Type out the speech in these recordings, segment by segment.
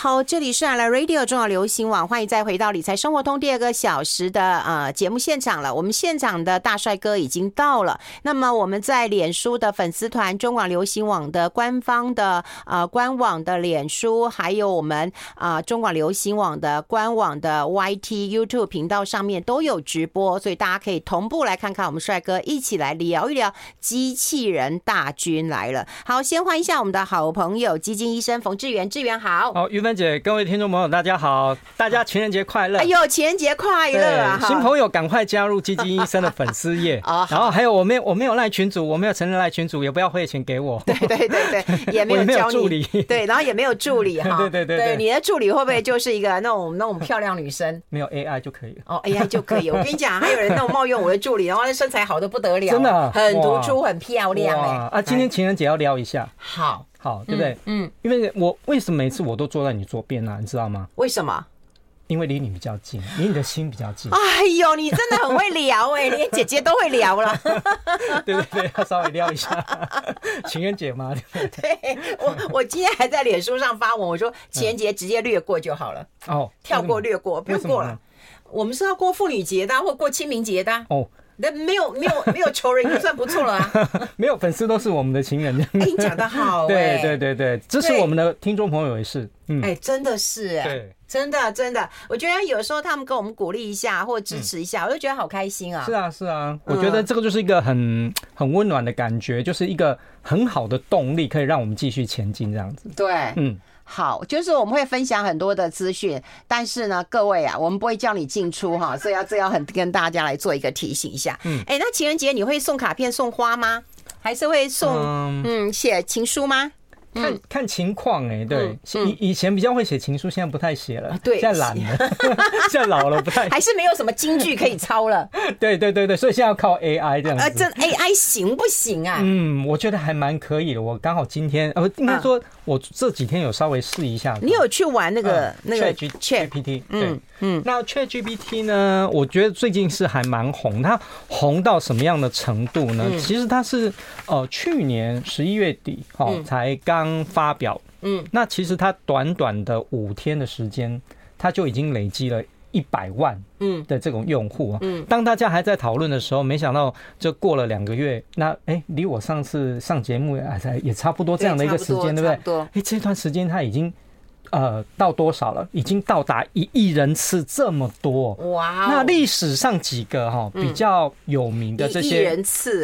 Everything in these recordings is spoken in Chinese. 好，这里是阿拉 Radio 中广流行网，欢迎再回到理财生活通第二个小时的节目现场了。我们现场的大帅哥已经到了。那么我们在脸书的粉丝团、中广流行网的官方的官网的脸书，还有我们中广流行网的官网的 YT、YouTube 频道上面都有直播，所以大家可以同步来看看我们帅哥，一起来聊一聊机器人大军来了。好，先欢迎一下我们的好朋友基金医生冯志源，志源好。好，毓芬姐，各位听众朋友，大家好，大家情人节快乐！哎呦，情人节快乐啊！新朋友赶快加入基金医生的粉丝页啊！然后还有我没有赖群组，我没有承认赖群组，也不要汇钱给我。对对对对，也没有教你，助理，对，然后也没有助理哈。对对对对，你的助理会不会就是一个那种漂亮女生？没有 AI 就可以了。哦 ，AI 就可以。我跟你讲，还有人那种冒用我的助理，然后身材好得不得了，真的很突出，很漂亮哎。啊，今天情人节要聊一下。好。好，对不对？嗯，因为我为什么每次我都坐在你左边啊？你知道吗？为什么？因为离你比较近，离你的心比较近。哎呦，你真的很会聊哎、欸，连姐姐都会聊了。对对对，要稍微聊一下，情人节嘛。对，我今天还在脸书上发文，我说情人节直接略过就好了。哦，跳过略过，不用过了。我们是要过妇女节的、啊，或过清明节的、啊。哦。那没有仇人也算不错了啊！没有粉丝都是我们的情人。哎、欸，你讲得好、欸。对对对对，这是我们的听众朋友也是。嗯，哎、欸，真的是哎、欸，对，真的真的，我觉得有时候他们跟我们鼓励一下或支持一下，我就觉得好开心啊！是啊是啊，我觉得这个就是一个很温暖的感觉，就是一个很好的动力，可以让我们继续前进这样子。对，嗯。好，就是我们会分享很多的资讯，但是呢，各位啊，我们不会叫你进出哈，所以这要跟大家来做一个提醒一下。嗯，哎、欸，那情人节你会送卡片、送花吗？还是会送写情书吗？看情况哎、欸，对，以前比较会写情书，现在不太写了，对，现在懒了，现在老了不太，还是没有什么金句可以抄了。对对对对，所以现在要靠 AI 这样子。这 AI 行不行啊？嗯，我觉得还蛮可以的。我刚好今天应该说，我这几天有稍微试一下。你有去玩那个 ChatGPT？ 对，嗯，那 ChatGPT 呢？我觉得最近是还蛮红，它红到什么样的程度呢？其实它是去年11月底才刚发表，那其实它短短的5天的时间，它就已经累积了100万的这种用户啊。当大家还在讨论的时候，没想到就过了2个月，那离我上次上节目也差不多这样的一个时间，对不对？这段时间它已经到多少了？已经到达1亿人次这么多。哇！那历史上几个比较有名的这些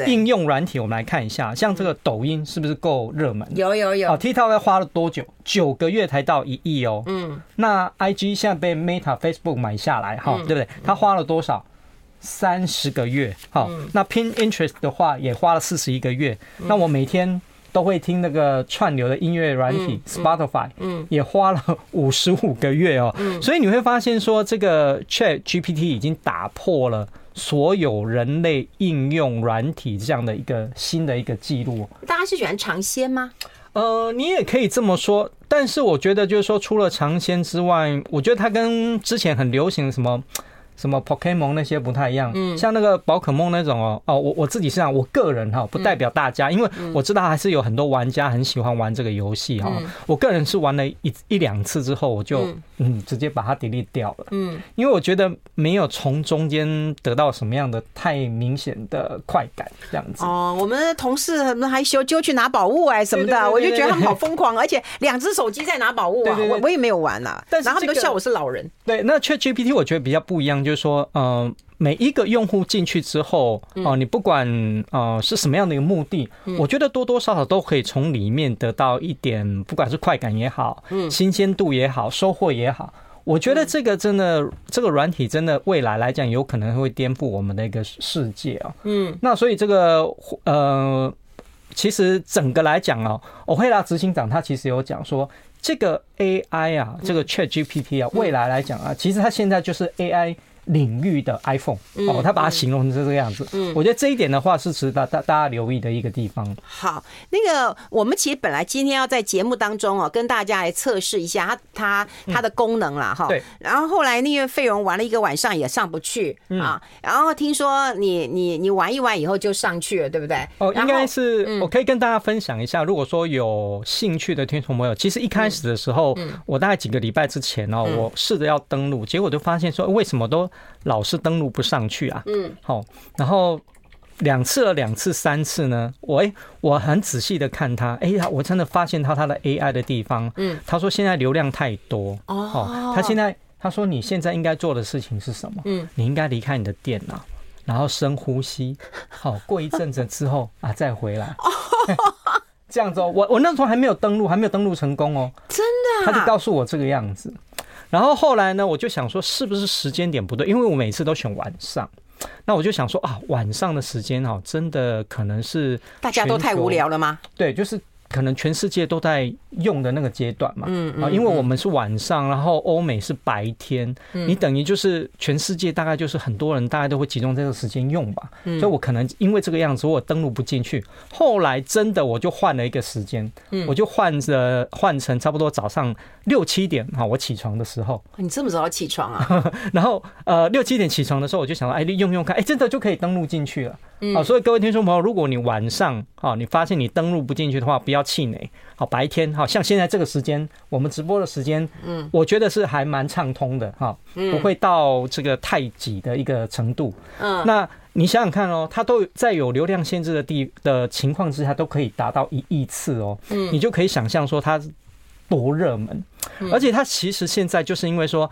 应用软体，我们来看一下，像这个抖音是不是够热门？有。TikTok 花了多久？9个月才到1亿哦。嗯。那 IG 现在被 Meta、Facebook 买下来，对不对？它花了多少？30个月。好，那 Pinterest 的话也花了41个月。那我每天都会听那个串流的音乐软体 Spotify， 也花了55个月哦。所以你会发现说，这个 ChatGPT 已经打破了所有人类应用软体这样的一个新的一个记录。大家是喜欢尝鲜吗？你也可以这么说，但是我觉得就是说，除了尝鲜之外，我觉得它跟之前很流行的什么 Pokemon 那些不太一样，像那个宝可梦那种我自己是这样，我个人不代表大家，因为我知道还是有很多玩家很喜欢玩这个游戏我个人是玩了1-2次之后，我就直接把它 delete 掉了，因为我觉得没有从中间得到什么样的太明显的快感这样子。哦，我们的同事还就去拿宝物什么的，對對對對對，我就觉得他们好疯狂，而且2只手机在拿宝物啊，對對對對，我也没有玩啊，但是然后他们都笑我是老人。对，那 ChatGPT 我觉得比较不一样。就是说，每一个用户进去之后，你不管是什么样的一个目的，我觉得多多少少都可以从里面得到一点，不管是快感也好，新鲜度也好，收获也好。我觉得这个真的，这个软体真的未来来讲，有可能会颠覆我们的一个世界啊。那所以这个其实整个来讲啊，欧黑拉执行长他其实有讲说，这个 AI 啊，这个 ChatGPT 啊，未来来讲啊，其实它现在就是 AI。领域的 iPhone、哦、他把它形容成这个样子、我觉得这一点的话是值得大家留意的一个地方。好，那个我们其实本来今天要在节目当中、哦、跟大家来测试一下 它的功能啦、哦、对，然后后来那个费荣玩了一个晚上也上不去、啊、然后听说 你玩一玩以后就上去了，对不对？哦，应该是、我可以跟大家分享一下，如果说有兴趣的听众朋友，其实一开始的时候、我大概几个礼拜之前、哦我试着要登录，结果就发现说为什么都老是登录不上去啊，好，然后两次三次呢，我很仔细的看他，我真的发现到他的 AI 的地方，他说现在流量太多，他说你现在应该做的事情是什么？你应该离开你的电脑，然后深呼吸，好，过一阵子之后啊再回来。这样子哦，我那时候还没有登录成功哦，真的，他就告诉我这个样子。然后后来呢，我就想说是不是时间点不对，因为我每次都选晚上，那我就想说啊，晚上的时间哦，真的可能是大家都太无聊了吗？对，就是可能全世界都在用的那个阶段嘛，因为我们是晚上，然后欧美是白天，你等于就是全世界大概就是很多人大概都会集中这个时间用吧，所以我可能因为这个样子我登录不进去，后来真的我就换了一个时间，我就换成差不多早上6-7点我起床的时候。你这么早起床啊？然后6-7点起床的时候，我就想到用看，真的就可以登录进去了。所以各位听众朋友，如果你晚上你发现你登录不进去的话，不要气馁。好，白天像现在这个时间，我们直播的时间，我觉得是还蛮畅通的哈，不会到这个太挤的一个程度。那你想想看哦，它都在有流量限制的情况之下，都可以达到1亿次哦，你就可以想象说它多热门。而且它其实现在就是因为说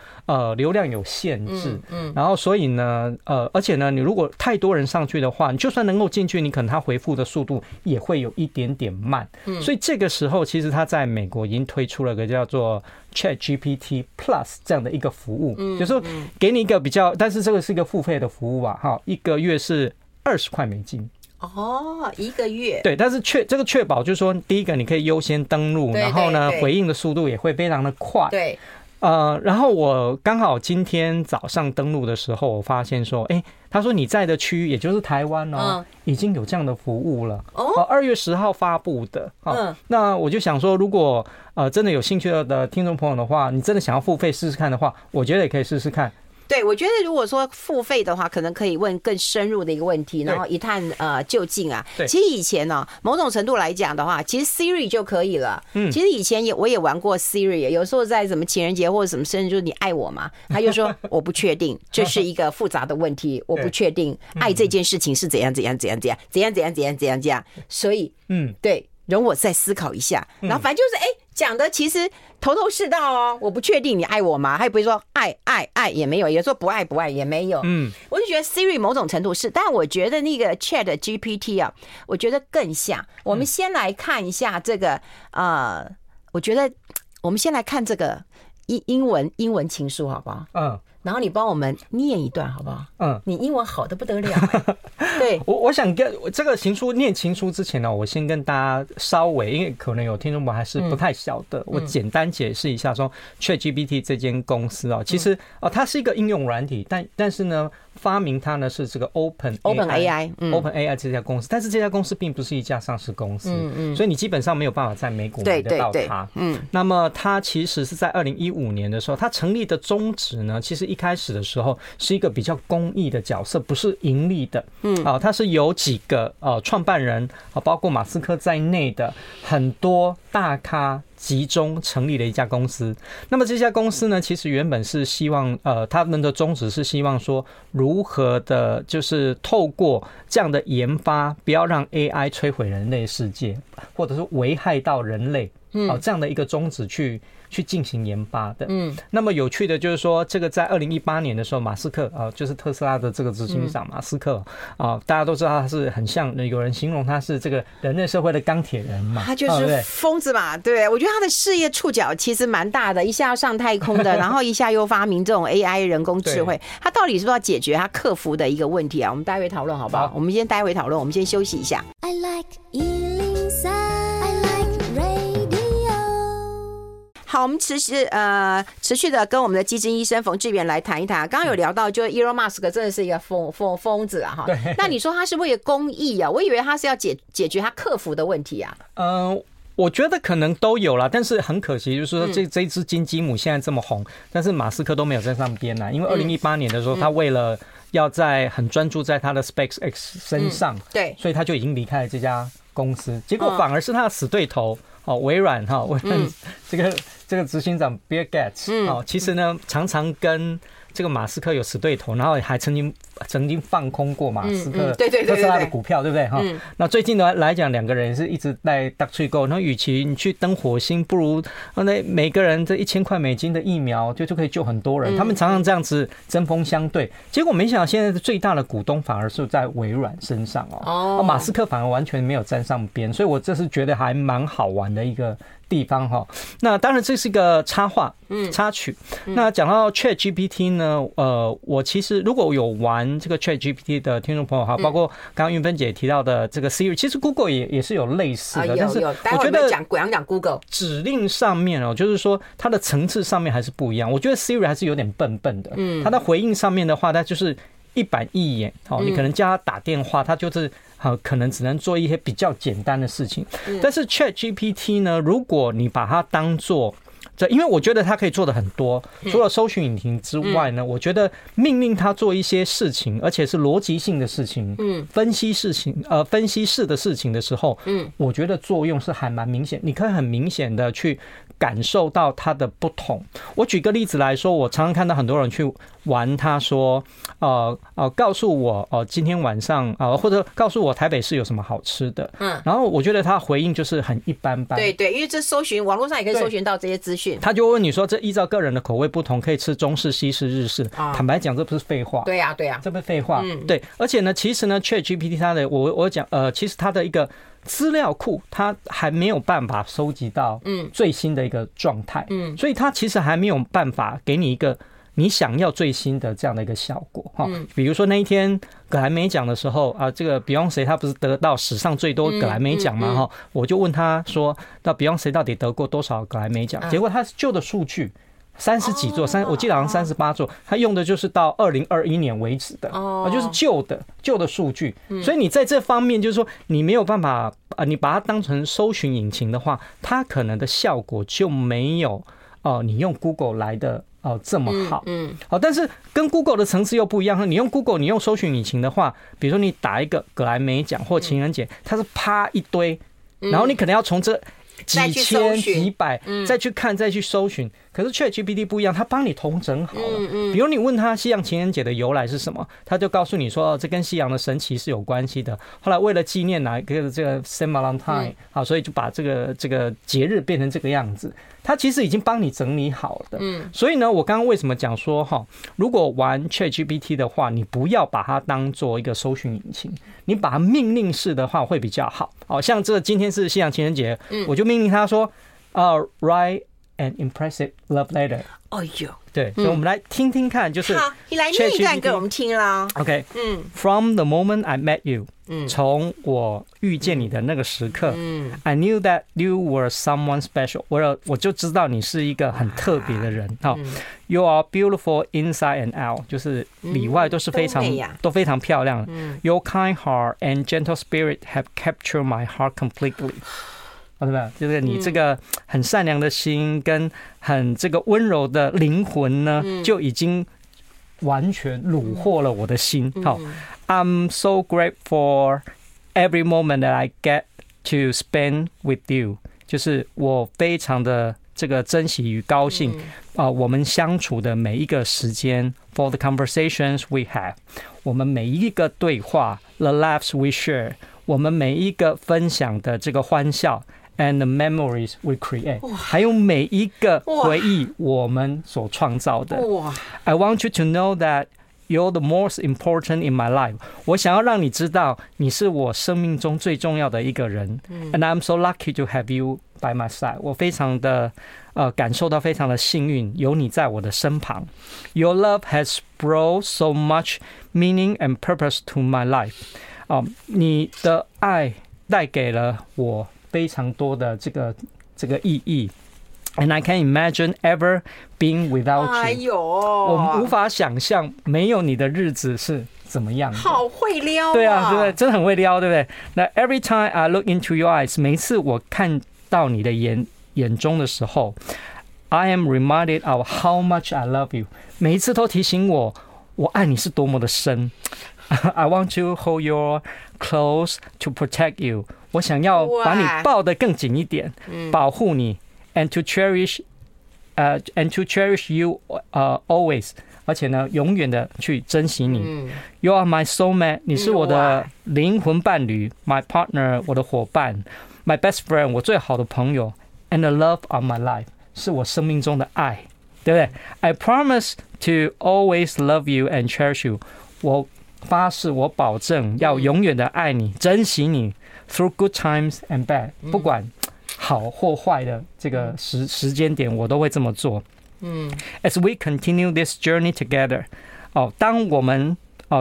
流量有限制，然后所以呢而且呢，你如果太多人上去的话，你就算能够进去，你可能它回复的速度也会有一点点慢，所以这个时候其实它在美国已经推出了个叫做 ChatGPT Plus 这样的一个服务，就是给你一个比较，但是这个是一个付费的服务啊，一个月是$20。哦，一个月。对，但是这个确保就是说，第一个你可以优先登录，然后呢，回应的速度也会非常的快。对，然后我刚好今天早上登录的时候，我发现说，他说你在的区域，也就是台湾哦，已经有这样的服务了。哦，2月10号发布的。嗯，那我就想说，如果真的有兴趣的听众朋友的话，你真的想要付费试试看的话，我觉得也可以试试看。对，我觉得如果说付费的话，可能可以问更深入的一个问题，然后一探究竟啊。其实以前呢，某种程度来讲的话，其实 Siri 就可以了。其实以前我也玩过 Siri， 有时候在什么情人节或者什么生日，就是你爱我吗？他就说我不确定，这是一个复杂的问题，我不确定爱这件事情是怎样。所以，对，容我再思考一下。然后反正就是讲的其实头头是道哦，我不确定你爱我吗？还不会说爱也没有，也说不爱也没有。我就觉得 Siri 某种程度是，但我觉得那个 Chat GPT 啊，我觉得更像。我们先来看一下这个我觉得我们先来看这个英文情书好不好？然后你帮我们念一段好不好？你英文好的不得了。对，我想跟这个念情书之前呢，我先跟大家稍微，因为可能有听众朋友还是不太晓得，我简单解释一下说 ChatGPT 这间公司啊，其实它是一个应用软体，但是呢，发明它呢是这个 OpenAI 这家公司，但是这家公司并不是一家上市公司，所以你基本上没有办法在美股买得到它。那么它其实是在2015年的时候，它成立的宗旨呢，其实一开始的时候是一个比较公益的角色，不是盈利的。它是有几个创办人，包括马斯克在内的很多大咖集中成立了一家公司。那么这家公司呢，其实原本是希望他们的宗旨是希望说如何的，就是透过这样的研发，不要让 AI 摧毁人类世界，或者是危害到人类，这样的一个宗旨去进行研发的。那么有趣的就是说，这个在2018年的时候，马斯克就是特斯拉的这个执行长马斯克大家都知道他是很像，有人形容他是这个人类社会的钢铁人嘛，他就是疯子嘛。对，我觉得他的事业触角其实蛮大的，一下要上太空的，然后一下又发明这种 AI 人工智慧，他到底是不是要解决他克服的一个问题啊？我们待会讨论好不好？我们先待会讨论，我们先休息一下。I like inside 好，我们持续的跟我们的基金医生冯志远来谈一谈。刚刚有聊到，就 Elon Musk 真的是一个疯子啊哈。那你说他是为了公益啊？我以为他是要解决他客服的问题啊。我觉得可能都有啦，但是很可惜，就是说这只金鸡母现在这么红，但是马斯克都没有在上边啦。因为2018年的时候，他为了要在很专注在他的 SpaceX 身上，对，所以他就已经离开了这家公司，结果反而是他的死对头。哦，微软这个执行长 Bill Gates， 哦，其实呢常常跟这个马斯克有死对头，然后还曾经放空过马斯克特斯拉的股票，对不对哈？那最近的来讲，两个人是一直在打趣购，那与其你去登火星，不如那每个人这$1000的疫苗就可以救很多人。他们常常这样子针锋相对，结果没想到现在最大的股东反而是在微软身上哦，马斯克反而完全没有沾上边，所以我这是觉得还蛮好玩的一个地方哈。那当然这是一个插曲。那讲到 ChatGPT 呢，我其实如果有玩这个 ChatGPT 的听众朋友哈，包括刚刚云芬姐提到的这个 Siri， 其实 Google 也是有类似的，但是我觉得讲 Google 指令上面哦，就是说它的层次上面还是不一样。我觉得 Siri 还是有点笨的，它的回应上面的话，它就是一板一眼哦，你可能叫它打电话，它就是。可能只能做一些比较简单的事情，但是 ChatGPT 呢，如果你把它当做，因为我觉得它可以做的很多，除了搜寻引擎之外呢，我觉得命令它做一些事情，而且是逻辑性的事情，分析式的事情的时候，我觉得作用是还蛮明显，你可以很明显的去感受到它的不同。我举个例子来说，我常常看到很多人去玩，他说告诉我今天晚上或者告诉我台北市有什么好吃的，然后我觉得他回应就是很一般般，对，因为这搜寻网络上也可以搜寻到这些资讯，他就问你说这依照个人的口味不同可以吃中式西式日式，坦白讲这不是废话，对啊这不是废话，对。而且呢，其实呢 ChatGPT 它的我讲其实它的一个资料库它还没有办法收集到最新的一个状态，所以它其实还没有办法给你一个你想要最新的这样的一个效果哈。比如说那一天葛莱美奖的时候啊，这个 Beyoncé 她不是得到史上最多葛莱美奖嘛哈，我就问她说，那 Beyoncé 到底得过多少葛莱美奖？结果她旧的数据30几座，我记得好像38座，他用的就是到2021年为止的，就是旧的数据。所以你在这方面，就是说你没有办法你把它当成搜寻引擎的话，它可能的效果就没有你用 Google 来的这么好。但是跟 Google 的层次又不一样。你用 Google， 你用搜寻引擎的话，比如说你打一个葛莱美奖或情人节，它是啪一堆，然后你可能要从这几千几百再去看再去搜寻，可是 ChatGPT 不一样，它帮你统整好了。比如你问他西洋情人节的由来是什么，他就告诉你说这跟西洋的神奇是有关系的。后来为了纪念哪一个这个 Saint Valentine， 好，所以就把这个节日变成这个样子。它其实已经帮你整理好了。所以呢，我刚刚为什么讲说哈，如果玩 ChatGPT 的话，你不要把它当做一个搜寻引擎，你把它命令式的话会比较好。好像这今天是西洋情人节，我就命令他说write an impressive love letter。哎呦，对，所以我们来听听看，就是好，你来念一段给我们听啦。OK， From the moment I met you， 从我遇见你的那个时刻，I knew that you were someone special， 我就知道你是一个很特别的人。好，You are beautiful inside and out， 就是里外都是非常漂亮。Your kind heart and gentle spirit have captured my heart completely。就是你这个很善良的心跟很这个温柔的灵魂呢，就已经完全虏获了我的心。好，I'm so grateful for every moment that I get to spend with you。就是我非常的这个珍惜与高兴我们相处的每一个时间。For the conversations we have， 我们每一个对话 ，the laughs we share， 我们每一个分享的这个欢笑。And the memories we create， 还有每一个回忆我们所创造的。I want you to know that you're the most important in my life。 我想要让你知道，你是我生命中最重要的一个人。And I'm so lucky to have you by my side。 我非常的感受到非常的幸运，有你在我的身旁。 Your love has brought so much meaning and purpose to my life。 你的爱带给了我非常多的这个意义。And I can't imagine ever being without you。 哎呦，我们无法想象没有你的日子是怎么样的。好会撩啊，对啊，对不对？真的很会撩，对不对？那 every time I look into your eyes， 每次我看到你的眼中的时候， I am reminded of how much I love you。 每一次都提醒我爱你是多么的深。I want to hold you close to protect you。 我想要把你抱得更紧一点，保护你。 And to cherish you always。 而且呢，永远的去珍惜你。You are my soulmate。 你是我的灵魂伴侣。 My partner， 我的伙伴。 My best friend， 我最好的朋友。 And the love of my life， 是我生命中的爱，对不对？ I promise to always love you and cherish you。 我发誓，我保证要永远的爱你，珍惜你 ，through good times and bad， 不管好或坏的这个时间点，我都会这么做。As we continue this journey together， 当我们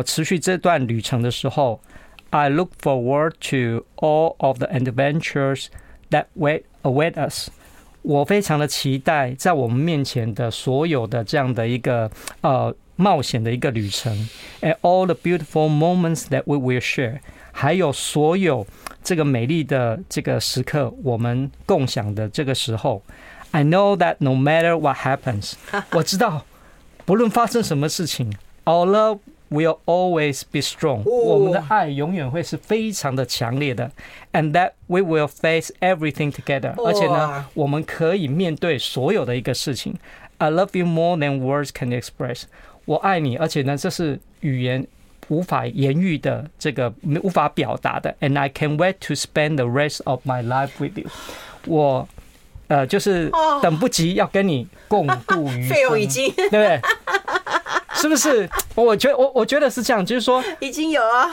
持续这段旅程的时候 ，I look forward to all of the adventures that await us。我非常的期待在我们面前的所有的这样的一个冒险的一个旅程 ，and all the beautiful moments that we will share， 还有所有这个美丽的这个时刻，我们共享的这个时候 ，I know that no matter what happens， 我知道不论发生什么事情 ，our love will always be strong， 我们的爱永远会是非常的强烈的 ，and that we will face everything together， 而且呢，我们可以面对所有的一个事情 ，I love you more than words can express。我爱你，而且呢，这是语言无法言喻的，这个无法表达的。And I can't wait to spend the rest of my life with you。我就是等不及要跟你共度余生。费用已经，对不对？是不是？我觉得是这样，就是说已经有啊。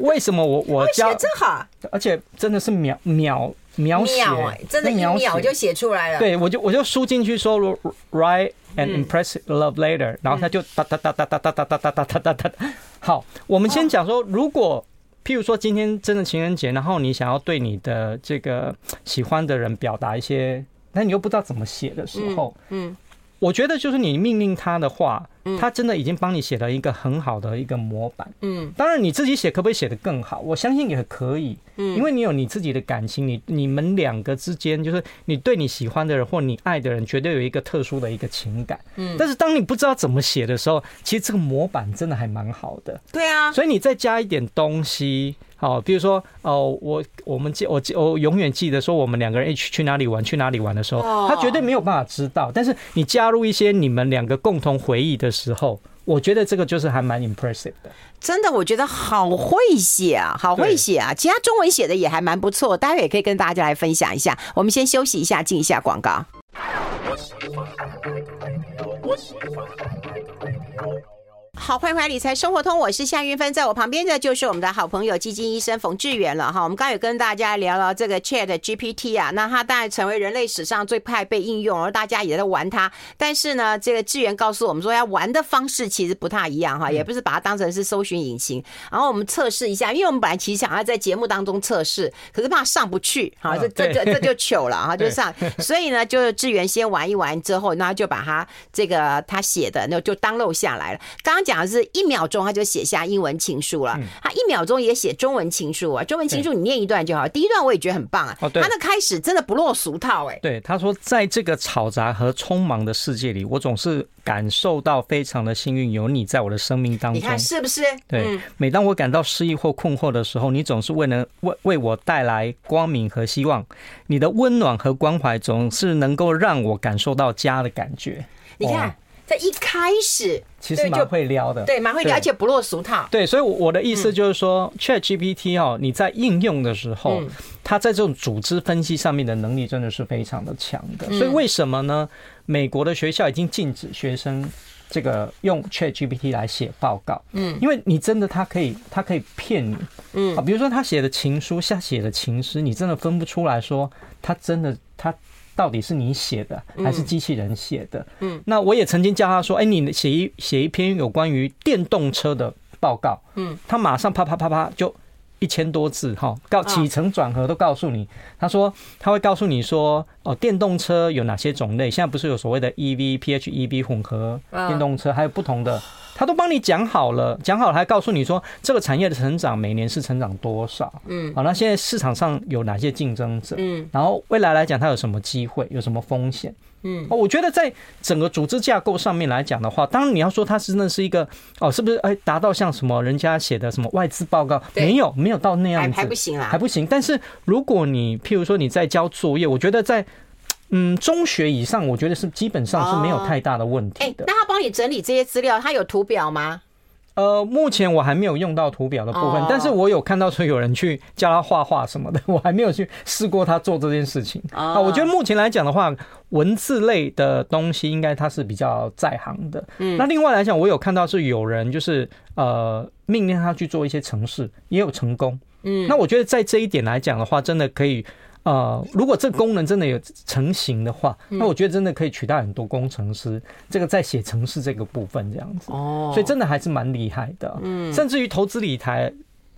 为什么我写真好？而且真的是描写，真的一秒就写出来了。对，我就输进去说 right。And impressive love later， 然后他就哒哒哒哒哒哒哒哒哒哒哒。好，我们先讲说，如果譬如说今天真的情人节，然后你想要对你的这个喜欢的人表达一些，那你又不知道怎么写的时候，我觉得就是你命令他的话，他真的已经帮你写了一个很好的一个模板。当然你自己写可不可以写得更好？我相信也可以，因为你有你自己的感情，你们两个之间，就是你对你喜欢的人或你爱的人，绝对有一个特殊的一个情感。但是当你不知道怎么写的时候，其实这个模板真的还蛮好的。对啊，所以你再加一点东西。好，比如说我永远记得说我们两个人一起去哪里玩的时候，他绝对没有办法知道。但是你加入一些你们两个共同回忆的时候，我觉得这个就是还蛮 impressive 的。真的，我觉得好会写啊！其他中文写的也还蛮不错，待会也可以跟大家来分享一下。我们先休息一下，进一下广告。好，欢迎回来理财生活通，我是夏云芬，在我旁边的就是我们的好朋友基金医生冯志远了哈。我们刚有跟大家聊聊这个 ChatGPT 啊，那它当然成为人类史上最快被应用，而大家也在玩它。但是呢，这个志远告诉我们说，要玩的方式其实不太一样哈，也不是把它当成是搜寻引擎。然后我们测试一下，因为我们本来其实想要在节目当中测试，可是怕上不去哈，这就糗了哈，就上。所以呢，就志远先玩一玩之后，那就把它这个他写的那就download下来了。讲的是1秒钟他就写下英文情书了，他1秒钟也写中文情书啊。中文情书你念一段就好，第一段我也觉得很棒啊。他的开始真的不落俗套哎。对，他说在这个嘈杂和匆忙的世界里，我总是感受到非常的幸运，有你在我的生命当中。你看是不是？对，每当我感到失意或困惑的时候，你总是为我带来光明和希望。你的温暖和关怀总是能够让我感受到家的感觉。你看。在一开始其实蛮会撩的，对，蛮会撩，而且不落俗套。对，所以我的意思就是说 ChatGPT 你在应用的时候，它在这种组织分析上面的能力真的是非常的强的。所以为什么呢？美国的学校已经禁止学生这个用 ChatGPT 来写报告，因为你真的它可以骗你，比如说他写的情书，他写的情诗，你真的分不出来说他真的他。到底是你写的还是机器人写的？那我也曾经叫他说：“哎，你写一篇有关于电动车的报告。”他马上啪啪啪啪就1000多字哈，起承转合都告诉你。他说他会告诉你说哦，电动车有哪些种类？现在不是有所谓的 EV、PHEV 混合电动车，还有不同的，他都帮你讲好了，讲好了还告诉你说这个产业的成长每年是成长多少。嗯，好，那现在市场上有哪些竞争者？嗯，然后未来来讲它有什么机会，有什么风险？嗯，我觉得在整个组织架构上面来讲的话，当然你要说它真的是一个哦，是不是哎达到像什么人家写的什么外资报告？没有到那样子，还不行啦，还不行。但是如果你譬如说你在交作业，我觉得在中学以上，我觉得是基本上是没有太大的问题的。那他帮你整理这些资料，他有图表吗？目前我还没有用到图表的部分，但是我有看到说有人去教他画画什么的，我还没有去试过他做这件事情。我觉得目前来讲的话，文字类的东西应该他是比较在行的。那另外来讲，我有看到是有人就是命令他去做一些程式，也有成功。那我觉得在这一点来讲的话，真的可以。如果这功能真的有成型的话，那我觉得真的可以取代很多工程师，这个在写程式这个部分这样子。所以真的还是蛮厉害的。甚至于投资理财，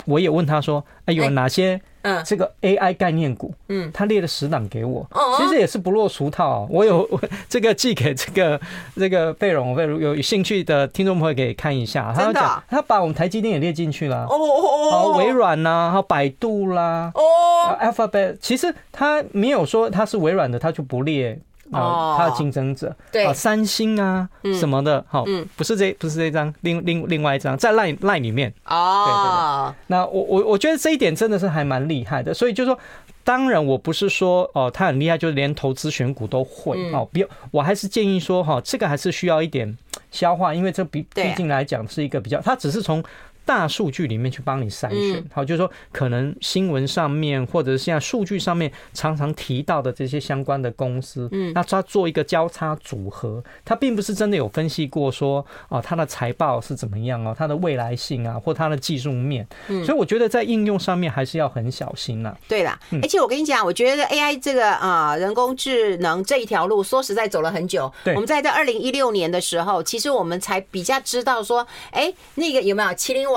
我也问他说，哎，有哪些这个 AI 概念股？他列了10档给我，其实也是不落俗套。我有这个寄给这个费荣，有兴趣的听众朋友可以看一下。真的、啊，他把我们台积电也列进去了。微软啦，还有百度啦。Alphabet， 其实他没有说他是微软的，他就不列。他的竞争者，对，三星啊什么的，不是这张，另外一张在 LINE 里面。对，那我觉得这一点真的是还蛮厉害的。所以就是说，当然我不是说他很厉害，就是连投资选股都会我还是建议说这个还是需要一点消化，因为这毕竟来讲是一个比较，他只是从大数据里面去帮你筛选，就是说可能新闻上面或者是现在数据上面常常提到的这些相关的公司，那它做一个交叉组合，它并不是真的有分析过说它的财报是怎么样它的未来性啊，或它的技术面，所以我觉得在应用上面还是要很小心啦。对啦，而且我跟你讲，我觉得 AI 这个人工智能这一条路说实在走了很久。我们在2016年的时候，其实我们才比较知道说，哎，那个有没有麒麟王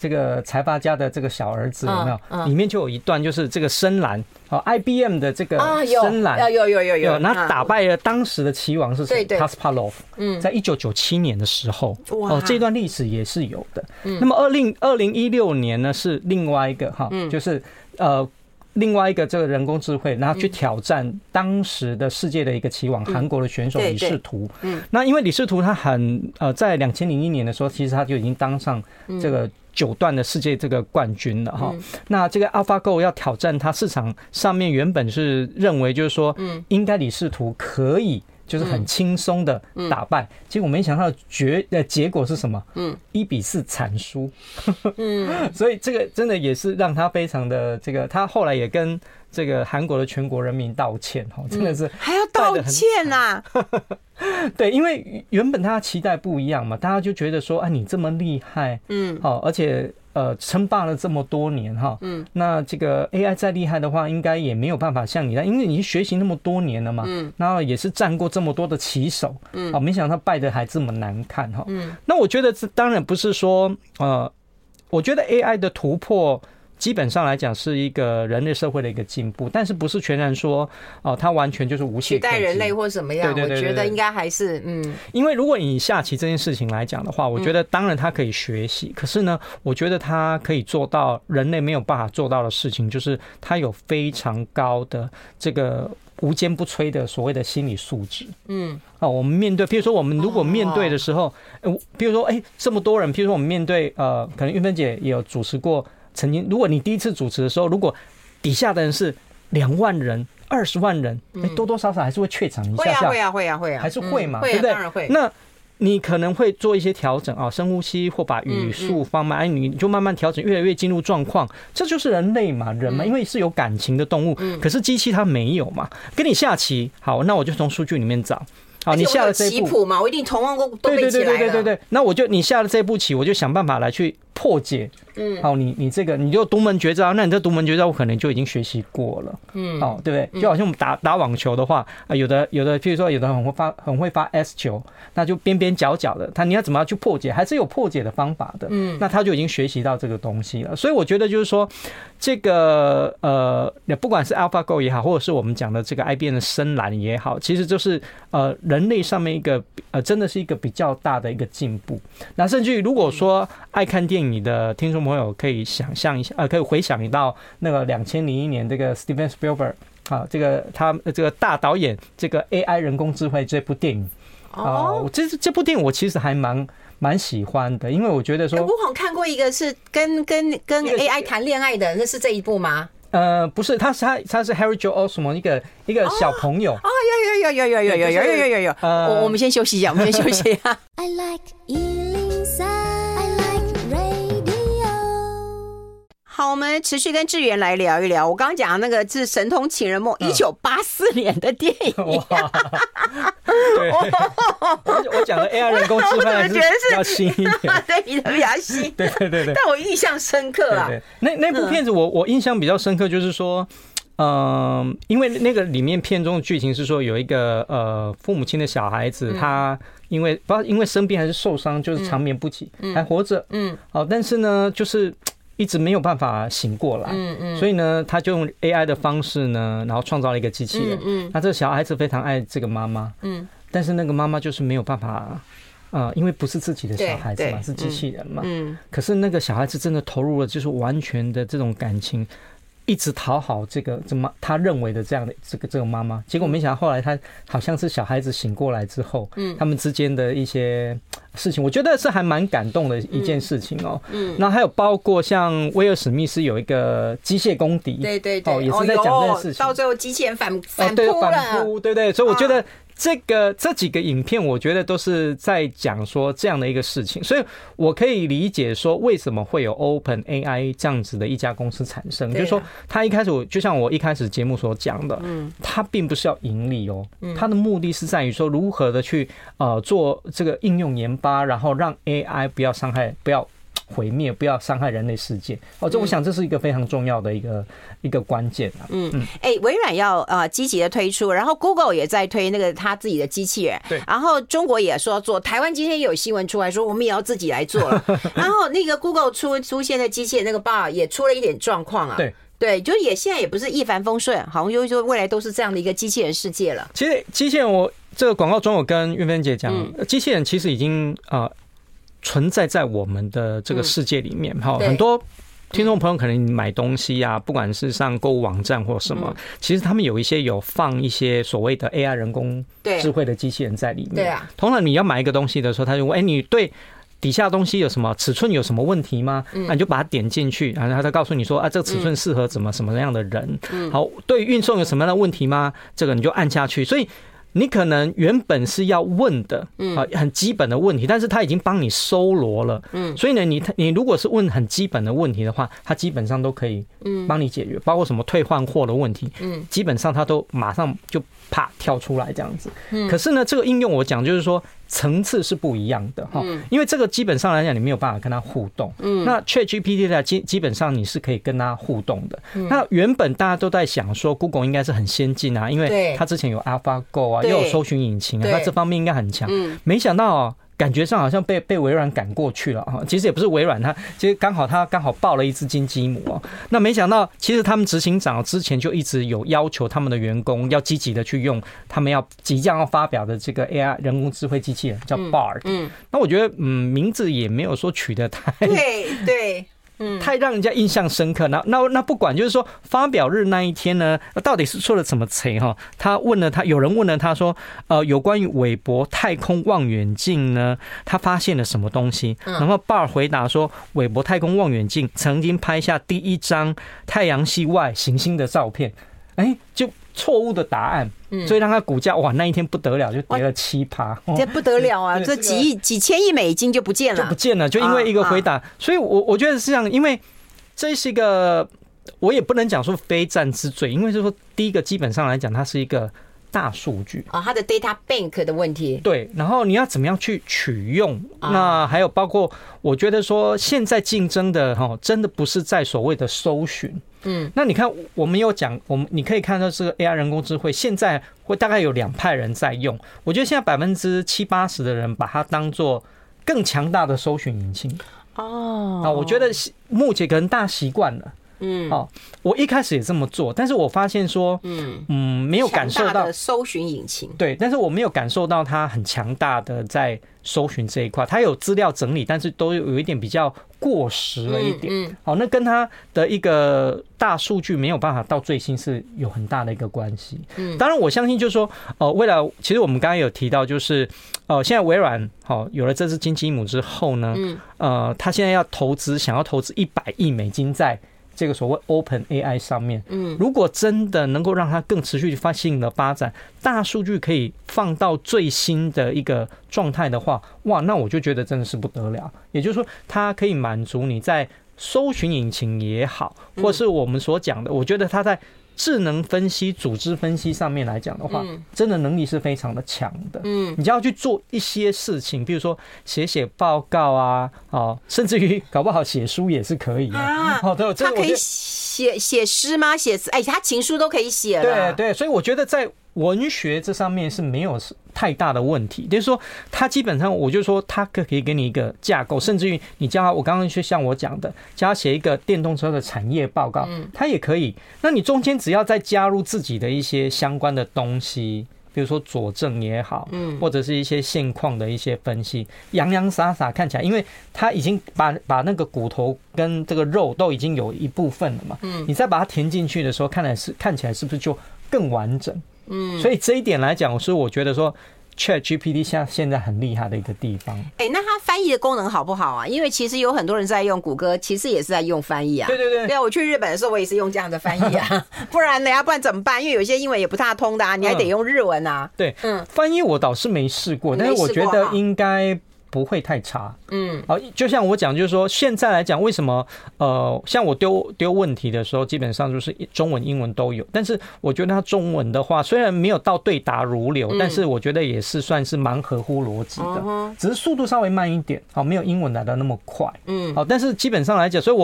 这个财阀家的这个小儿子有没有？里面就有一段，就是这个深蓝IBM 的这个深蓝有，那打败了当时的棋王是谁？Kasparov。在1997年的时候，这段历史也是有的。那么2016年呢，是另外一个就是另外一个这个人工智慧，然后去挑战当时的世界的一个棋王韩国的选手李世图。那因为李世图他很在2001年的时候，其实他就已经当上这个9段的世界这个冠军了哈。那这个 AlphaGo 要挑战它，市场上面原本是认为就是说，应该李世图可以就是很轻松的打败，结果没想到结果是什么？1-4惨输。所以这个真的也是让他非常的这个，他后来也跟这个韩国的全国人民道歉真的是还要道歉啊。对，因为原本大家期待不一样嘛，大家就觉得说，啊，你这么厉害，而且称霸了这么多年那这个 AI 再厉害的话，应该也没有办法像你，因为你学习那么多年了嘛，然后也是战过这么多的棋手，没想到败得还这么难看那我觉得这当然不是说我觉得 AI 的突破。基本上来讲是一个人类社会的一个进步，但是不是全然说它完全就是无懈可击取代人类或什么样。对，我觉得应该还是因为如果你下棋这件事情来讲的话，我觉得当然它可以学习，可是呢，我觉得它可以做到人类没有办法做到的事情，就是它有非常高的这个无坚不摧的所谓的心理素质。我们面对，譬如说我们如果面对的时候，譬如说这么多人，譬如说我们面对可能韵芬姐也有主持过。曾经，如果你第一次主持的时候，如果底下的人是2万人、20万人，多多少少还是会怯场一下下，会啊，还是会嘛，对不对？当然会。那你可能会做一些调整啊，深呼吸或把语速放慢，你就慢慢调整，越来越进入状况。这就是人类嘛，人嘛，因为是有感情的动物，可是机器它没有嘛。跟你下棋，好，那我就从数据里面找。好，你下了这一步棋谱嘛，我一定同样都背起来了。对，那我就你下了这步棋，我就想办法来去破解。好，你这个你就独门绝招，那你这独门绝招我可能就已经学习过了。好，对不对？就好像我们打网球的话，有的，譬如说有的很会发 S 球，那就边边角角的，你要怎么样去破解，还是有破解的方法的。那他就已经学习到这个东西了。所以我觉得就是说，这个不管是 AlphaGo 也好，或者是我们讲的这个 IBM 的深蓝也好，其实就是人类上面一个真的是一个比较大的一个进步。那甚至于如果说爱看电影的听众朋友可以想象一下，可以回想到那个2001年这个 Steven Spielberg 啊，他这个大导演这个 AI 人工智慧这部电影啊，这部电影我其实还蛮喜欢的，因为我觉得说，我好像看过一个是跟 AI 谈恋爱的，那是这一部吗？不是，他是 Harry Joel Osment 一个小朋友。哦，有，我们先休息一下，I like 103。好，我们持续跟志源来聊一聊。我刚刚讲那个是《神通情人梦》1984年的电影。哇，对，我讲的 AI 人工智慧还是比较新一点，对，比较新。对。但我印象深刻啊。那部片子我印象比较深刻，就是说，因为那个里面片中的剧情是说，有一个父母亲的小孩子，他因为生病还是受伤，就是长眠不起，还活着。好，但是呢，就是一直没有办法醒过来，所以呢，他就用 AI 的方式呢，然后创造了一个机器人。那这个小孩子非常爱这个妈妈，但是那个妈妈就是没有办法，因为不是自己的小孩子嘛，是机器人嘛。可是那个小孩子真的投入了，就是完全的这种感情，一直讨好这个他认为的这样的这个妈妈。结果没想到后来他好像是小孩子醒过来之后，他们之间的一些事情，我觉得是还蛮感动的一件事情哦。那还有包括像威尔史密斯有一个机械公敌，对，也是在讲这件事情。到最后机器人反扑了，对，所以我觉得这几个影片，我觉得都是在讲说这样的一个事情，所以我可以理解说为什么会有 OpenAI 这样子的一家公司产生，就是说它一开始就像我一开始节目所讲的，它并不是要盈利哦，它的目的是在于说如何的去做这个应用研发，然后让 AI 不要伤害，不要毁灭，不要伤害人类世界。我想这是一个非常重要的一个关键啊。微软要积极的推出，然后 Google 也在推那个他自己的机器人。对。然后中国也说做，台湾今天也有新闻出来说我们也要自己来做了。然后那个 Google 出现的机器人那个 BARD 也出了一点状况啊。对，就也现在也不是一帆风顺，好像就是说未来都是这样的一个机器人世界了。其实机器人，我这个广告中我跟韵芬姐讲，机器人其实已经存在在我们的这个世界里面。很多听众朋友可能买东西啊，不管是上购物网站或什么，其实他们有一些有放一些所谓的 AI 人工智慧的机器人在里面。对啊，通常你要买一个东西的时候，他就问：你对底下东西有什么尺寸有什么问题吗？你就把它点进去，然后他告诉你说这个尺寸适合怎么什么样的人。好，对运送有什么样的问题吗？这个你就按下去。所以你可能原本是要问的很基本的问题，但是他已经帮你搜罗了，所以呢，你如果是问很基本的问题的话，他基本上都可以帮你解决，包括什么退换货的问题，基本上他都马上就啪跳出来这样子。可是呢，这个应用我讲就是说层次是不一样的，因为这个基本上来讲你没有办法跟他互动。那 ChatGPT 呢，基本上你是可以跟他互动的。那原本大家都在想说 Google 应该是很先进啊，因为他之前有 AlphaGo 啊，又有搜寻引擎啊，他这方面应该很强。没想到感觉上好像被微软赶过去了啊！其实也不是微软，其实刚好抱了一只金鸡母哦。那没想到，其实他们执行长之前就一直有要求他们的员工要积极的去用他们即将要发表的这个 AI 人工智慧机器人，叫 BARD。那我觉得，名字也没有说取得太让人家印象深刻。那不管就是说发表日那一天呢，到底是出了什么贼哈？有人问了他说，有关于韦伯太空望远镜呢，他发现了什么东西？然后BARD回答说，韦伯太空望远镜曾经拍下第一张太阳系外行星的照片。就错误的答案，所以让它股价哇那一天不得了，就跌了7%，这不得了啊！这几千亿美金就不见了，就不见了，就因为一个回答。所以我觉得是这样，因为这是一个我也不能讲说非战之罪，因为就是说第一个基本上来讲，它是一个大数据啊，它的 data bank 的问题。对，然后你要怎么样去取用？那还有包括我觉得说现在竞争的真的不是在所谓的搜寻。那你看我们有讲，你可以看到这个 AI 人工智慧现在会大概有两派人在用。我觉得现在70-80%的人把它当作更强大的搜寻引擎。我觉得目前可能大习惯了。我一开始也这么做，但是我发现说，没有感受到强大的搜寻引擎。对，但是我没有感受到它很强大的在搜寻这一块，它有资料整理，但是都有一点比较过时了一点。那跟它的一个大数据没有办法到最新是有很大的一个关系。当然我相信就是说，未来其实我们刚刚有提到就是，现在微软有了这只金鸡母之后呢，它现在要想要投资100亿美金在这个所谓 OpenAI 上面，如果真的能够让它更持续性的发展，大数据可以放到最新的一个状态的话，哇，那我就觉得真的是不得了。也就是说，它可以满足你在搜寻引擎也好，或是我们所讲的，我觉得它在智能分析、组织分析上面来讲的话，真的能力是非常的强的。你就要去做一些事情，比如说写报告啊，甚至于搞不好写书也是可以啊。他可以写诗吗？写词？哎，他情书都可以写了。对对，所以我觉得在文学这上面是没有太大的问题，就是说它基本上，我就说它可以给你一个架构，甚至于你叫它，我刚刚就像我讲的，叫它写一个电动车的产业报告，它也可以。那你中间只要再加入自己的一些相关的东西，比如说佐证也好，或者是一些现况的一些分析，洋洋洒洒看起来，因为它已经把那个骨头跟这个肉都已经有一部分了嘛，你再把它填进去的时候，看起来是不是就更完整？所以这一点来讲，是我觉得说 ChatGPT 现在很厉害的一个地方。那它翻译的功能好不好啊？因为其实有很多人在用谷歌，其实也是在用翻译啊。对对对。对啊，我去日本的时候，我也是用这样的翻译啊。不然怎么办？因为有些英文也不大通的啊，你还得用日文啊。对，翻译我倒是没试过，但是我觉得应该不会太差。就像我讲，就是说现在来讲，为什么像我丢问题的时候，基本上就是中文英文都有，但是我觉得它中文的话虽然没有到对答如流，但是我觉得也是算是蛮合乎逻辑的，只是速度稍微慢一点，没有英文来的那么快。但是基本上来讲，所以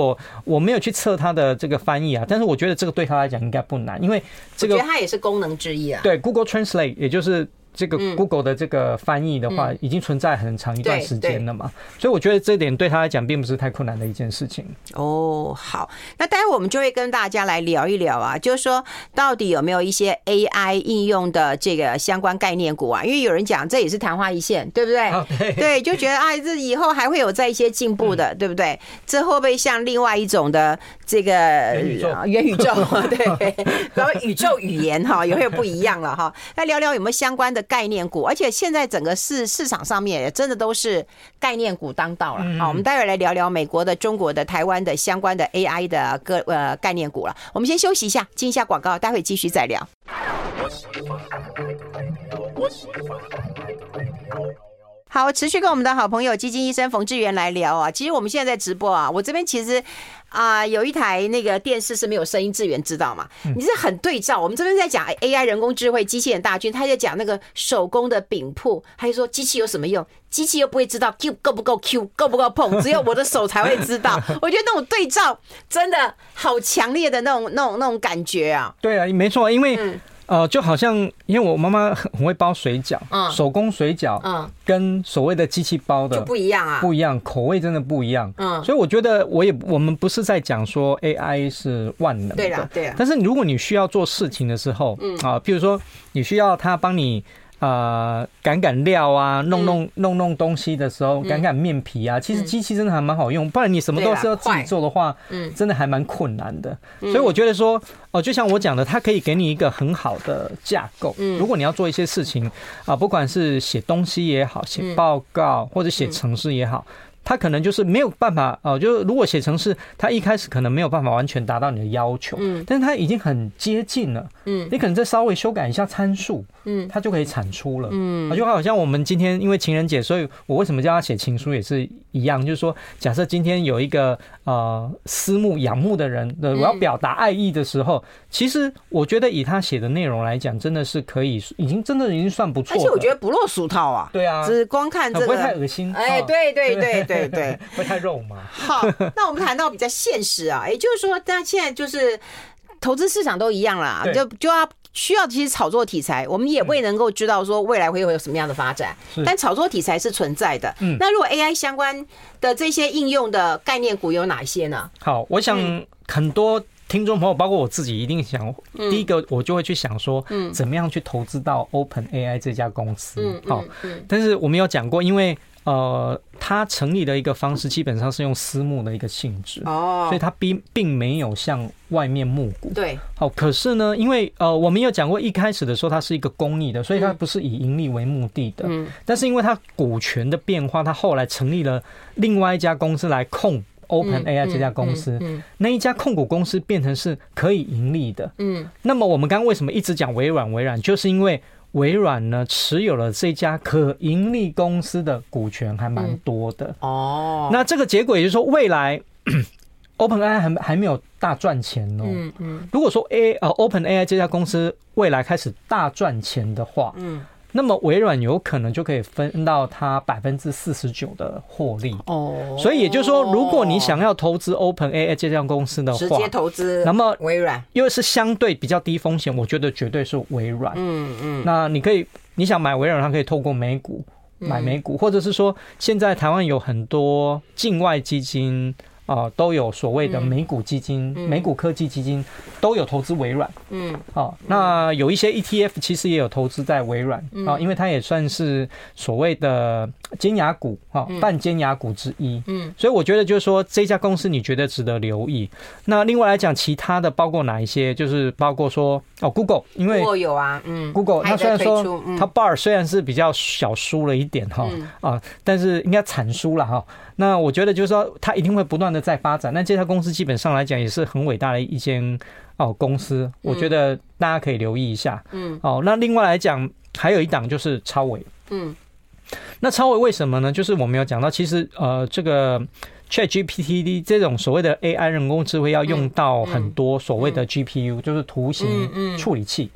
我没有去测它的这个翻译啊，但是我觉得这个对它来讲应该不难，因为这个我觉得它也是功能之一啊。对 ，Google Translate 也就是这个 Google 的这个翻译的话，已经存在很长一段时间了嘛，所以我觉得这点对他来讲并不是太困难的一件事情。好，那待会我们就会跟大家来聊一聊啊，就是说到底有没有一些 AI 应用的这个相关概念股啊？因为有人讲这也是昙花一现，对不对？对，就觉得啊，这以后还会有再一些进步的，对不对？这会不会像另外一种的这个元宇宙？对，然后宇宙语言哈也会不一样了哈。来聊聊有没有相关的概念股，而且现在整个市场上面也真的都是概念股当道了。好，我们待会来聊聊美国的、中国的、台湾的相关的 AI 的概念股了。我们先休息一下，进一下广告，待会继续再聊。好，持续跟我们的好朋友基金医生冯志源来聊啊。其实我们现在在直播啊，我这边其实有一台那个电视是没有声音，志源知道吗？你是很对照，我们这边在讲 AI 人工智慧、机器人大军，他在讲那个手工的饼铺，他就说机器有什么用？机器又不会知道 Q 够不够 Q 够不够碰，只有我的手才会知道。我觉得那种对照真的好强烈的那种感觉啊！对啊，没错，因为就好像因为我妈妈很会包水饺，手工水饺跟所谓的机器包的就不一样啊，不一样，口味真的不一样。所以我觉得我们不是在讲说 AI 是万能的，对啦对啦。但是如果你需要做事情的时候，譬如说你需要它帮你擀料啊，弄东西的时候，擀面皮啊，其实机器真的还蛮好用，不然你什么都是要自己做的话，真的还蛮困难的。所以我觉得说，就像我讲的，它可以给你一个很好的架构。如果你要做一些事情啊，不管是写东西也好，写报告或者写程式也好，它可能就是没有办法就如果写程式，它一开始可能没有办法完全达到你的要求，但是它已经很接近了，你可能再稍微修改一下参数，它就可以产出了，就好像我们今天因为情人节，所以我为什么叫它写情书也是一样，就是说假设今天有一个私慕仰慕的人，我要表达爱意的时候，其实我觉得以他写的内容来讲，真的是可以，已经真的已经算不错，而且我觉得不落俗套啊，对啊，只光看这个不会太恶心，哎，对对对对对，不会太肉麻。好，那我们谈到比较现实啊，也就是说，但现在就是投资市场都一样啦，就要需要其实炒作题材，我们也未能够知道说未来会有什么样的发展，但炒作题材是存在的。那如果 AI 相关的这些应用的概念股有哪些呢？好，我想很多听众朋友包括我自己一定想，第一个我就会去想说怎么样去投资到 OpenAI 这家公司。好，但是我们有讲过，因为它成立的一个方式基本上是用私募的一个性质，所以它并没有像外面募股。对，好，可是呢，因为我们有讲过，一开始的时候它是一个公益的，所以它不是以盈利为目的的。但是因为它股权的变化，它后来成立了另外一家公司来控OpenAI 这家公司，那一家控股公司变成是可以盈利的。那么我们刚刚为什么一直讲微软？微软就是因为微软呢持有了这家可盈利公司的股权还蛮多的。那这个结果也就是说，未来 OpenAI 还没有大赚钱哦。如果说 OpenAI 这家公司未来开始大赚钱的话，那么微软有可能就可以分到它 49% 的获利。所以也就是说，如果你想要投资 OpenAI 这家公司的话，直接投资那么微软，因为是相对比较低风险，我觉得绝对是微软。那你可以，你想买微软，它可以透过美股买美股，或者是说现在台湾有很多境外基金都有所谓的美股基金、美股科技基金都有投资微软。那有一些 ETF 其实也有投资在微软因为它也算是所谓的尖牙股半尖牙股之一。所以我觉得就是说这家公司你觉得值得留意。那另外来讲，其他的包括哪一些？就是包括说Google， 因为 Google 有啊，Google 它虽然说它 BARD 虽然是比较小输了一点但是应该惨输了那我觉得就是说它一定会不断的在发展，那这家公司基本上来讲也是很伟大的一间公司，我觉得大家可以留意一下。那另外来讲还有一档就是超微。那超微为什么呢？就是我们有讲到，其实这个 ChatGPT 这种所谓的 AI 人工智慧要用到很多所谓的 GPU， 就是图形处理器。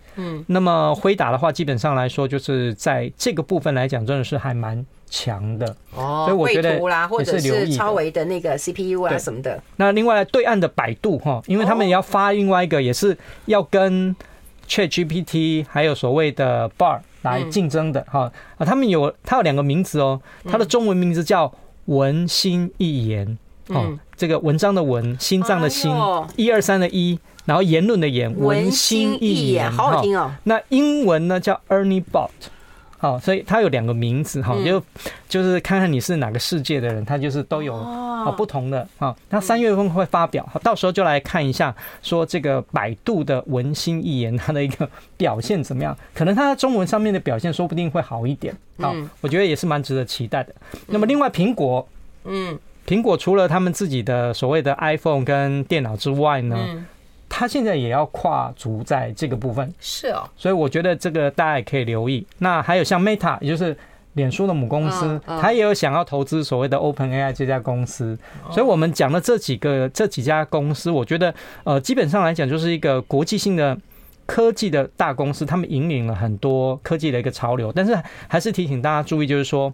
那么辉达的话，基本上来说就是在这个部分来讲，真的是还蛮强的，所以我觉得或者是超微的那个 CPU 啊什么的。那另外对岸的百度因为他们也要发另外一个，也是要跟 ChatGPT 还有所谓的 BARD 来竞争的他有两个名字他的中文名字叫文心一言这个文章的文，心脏的心，123的1，然后言论的言，文心一言，好好听那英文呢叫 Ernie Bot。所以他有两个名字就是看看你是哪个世界的人，他就是都有不同的那3月份会发表，到时候就来看一下说这个百度的文心一言他的一个表现怎么样，可能他在中文上面的表现说不定会好一点我觉得也是蛮值得期待的。那么另外苹果苹果除了他们自己的所谓的 iPhone 跟电脑之外呢他现在也要跨足在这个部分，是所以我觉得这个大家也可以留意。那还有像 Meta， 也就是脸书的母公司，他也有想要投资所谓的 OpenAI 这家公司。所以我们讲的这几家公司，我觉得基本上来讲就是一个国际性的科技的大公司，他们引领了很多科技的一个潮流。但是还是提醒大家注意，就是说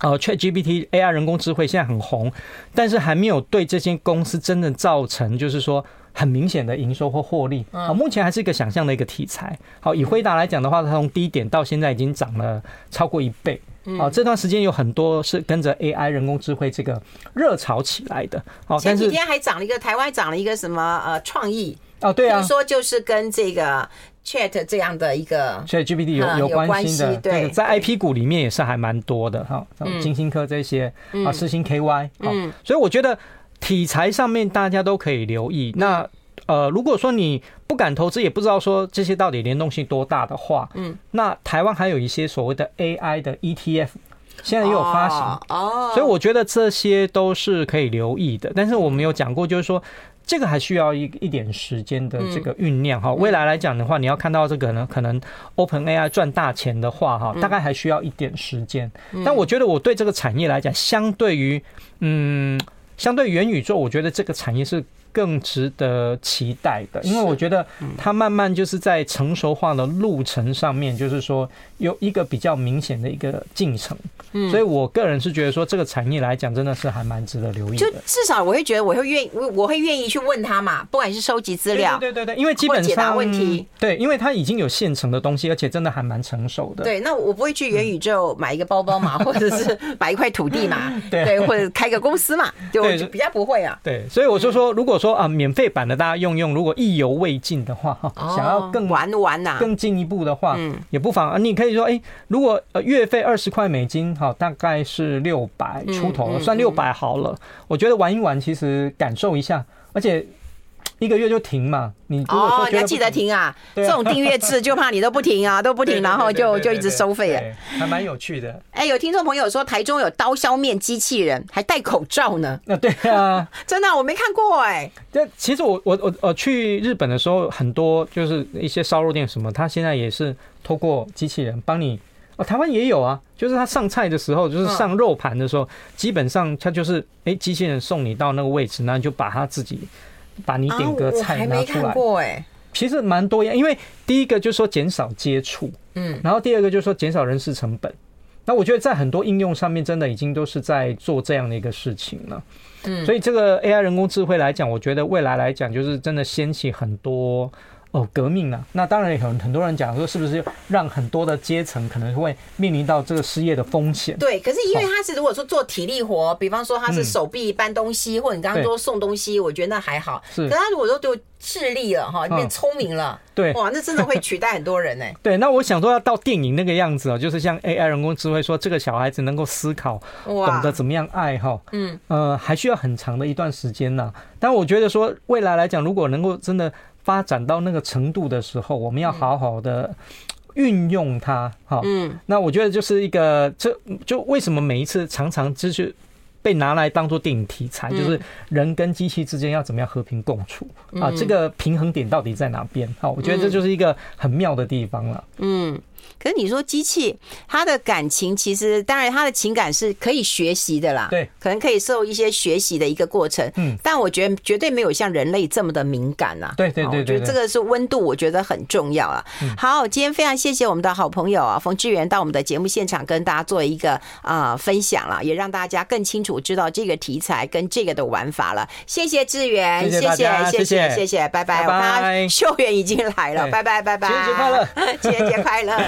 ChatGPT AI 人工智慧现在很红，但是还没有对这些公司真的造成就是说很明显的营收或获利目前还是一个想象的一个题材。好，以辉达来讲的话，它从低点到现在已经涨了超过1倍这段时间有很多是跟着 AI 人工智慧这个热潮起来的前几天还涨了一个台湾涨了一个什么创意对啊，听说就是跟这个 Chat 这样的一个 ChatGPT 有关系的，对，在 IP 股里面也是还蛮多的金星科这些世芯 KY所以我觉得题材上面大家都可以留意。那如果说你不敢投资，也不知道说这些到底联动性多大的话那台湾还有一些所谓的 AI 的 ETF 现在也有发行，所以我觉得这些都是可以留意的。但是我们有讲过，就是说这个还需要一点时间的这个酝酿哈。未来来讲的话，你要看到这个呢，可能 OpenAI 赚大钱的话哈，大概还需要一点时间。但我觉得我对这个产业来讲，相对元宇宙，我觉得这个产业是更值得期待的，因为我觉得它慢慢就是在成熟化的路程上面，就是说有一个比较明显的一个进程，所以我个人是觉得说这个产业来讲真的是还蛮值得留意的。就至少我会觉得我会愿意去问他嘛，不管是收集资料，对，因为基本上解答问题，对，因为它已经有现成的东西，而且真的还蛮成熟的。对，那我不会去元宇宙买一个包包嘛，或者是买一块土地嘛，对，或者开个公司嘛，就比较不会啊。对，所以我就说，如果说啊，免费版的大家用，如果意犹未尽的话，想要更玩呐，更进一步的话，也不妨啊，你可以说，如果月费$20，好，大概是600出头了，算600好了。我觉得玩一玩，其实感受一下，而且一个月就停嘛。你要记得停啊！这种订阅制就怕你都不停啊，都不停，然后就一直收费啊，还蛮有趣的。有听众朋友说台中有刀削面机器人，还戴口罩呢。对啊，真的我没看过其实我去日本的时候，很多就是一些烧肉店什么，他现在也是透过机器人帮你。台湾也有啊，就是他上菜的时候，就是上肉盘的时候，基本上他就是机器人送你到那个位置，那你就把他自己。把你点歌菜拿出来，我还没看过其实蛮多样，因为第一个就是说减少接触，然后第二个就是说减少人事成本。那我觉得在很多应用上面，真的已经都是在做这样的一个事情了，所以这个 AI 人工智慧来讲，我觉得未来来讲，就是真的掀起很多革命啊。那当然也很多人讲说，是不是让很多的阶层可能会面临到这个失业的风险？对，可是因为他是如果说做体力活，比方说他是手臂搬东西，或者你刚刚说送东西，我觉得那还好。可是他如果说就智力了哈，变聪明了，对，哇，那真的会取代很多人对，那我想说要到电影那个样子就是像 AI 人工智慧说这个小孩子能够思考，懂得怎么样爱哈，还需要很长的一段时间呢。但我觉得说未来来讲，如果能够真的发展到那个程度的时候，我们要好好的运用它。那我觉得就是一个，这就为什么每一次常常就是被拿来当做电影题材，就是人跟机器之间要怎么样和平共处啊？这个平衡点到底在哪边？好，我觉得这就是一个很妙的地方了。可是你说机器它的感情，其实当然它的情感是可以学习的啦，对，可能可以受一些学习的一个过程，但我觉得绝对没有像人类这么的敏感啊，对，我觉得这个是温度，我觉得很重要啊。好，今天非常谢谢我们的好朋友冯志源到我们的节目现场跟大家做一个分享了，也让大家更清楚知道这个题材跟这个的玩法了。谢谢志源，谢谢，拜拜。我看秀媛已经来了，拜拜，情人节快乐，情人节快乐。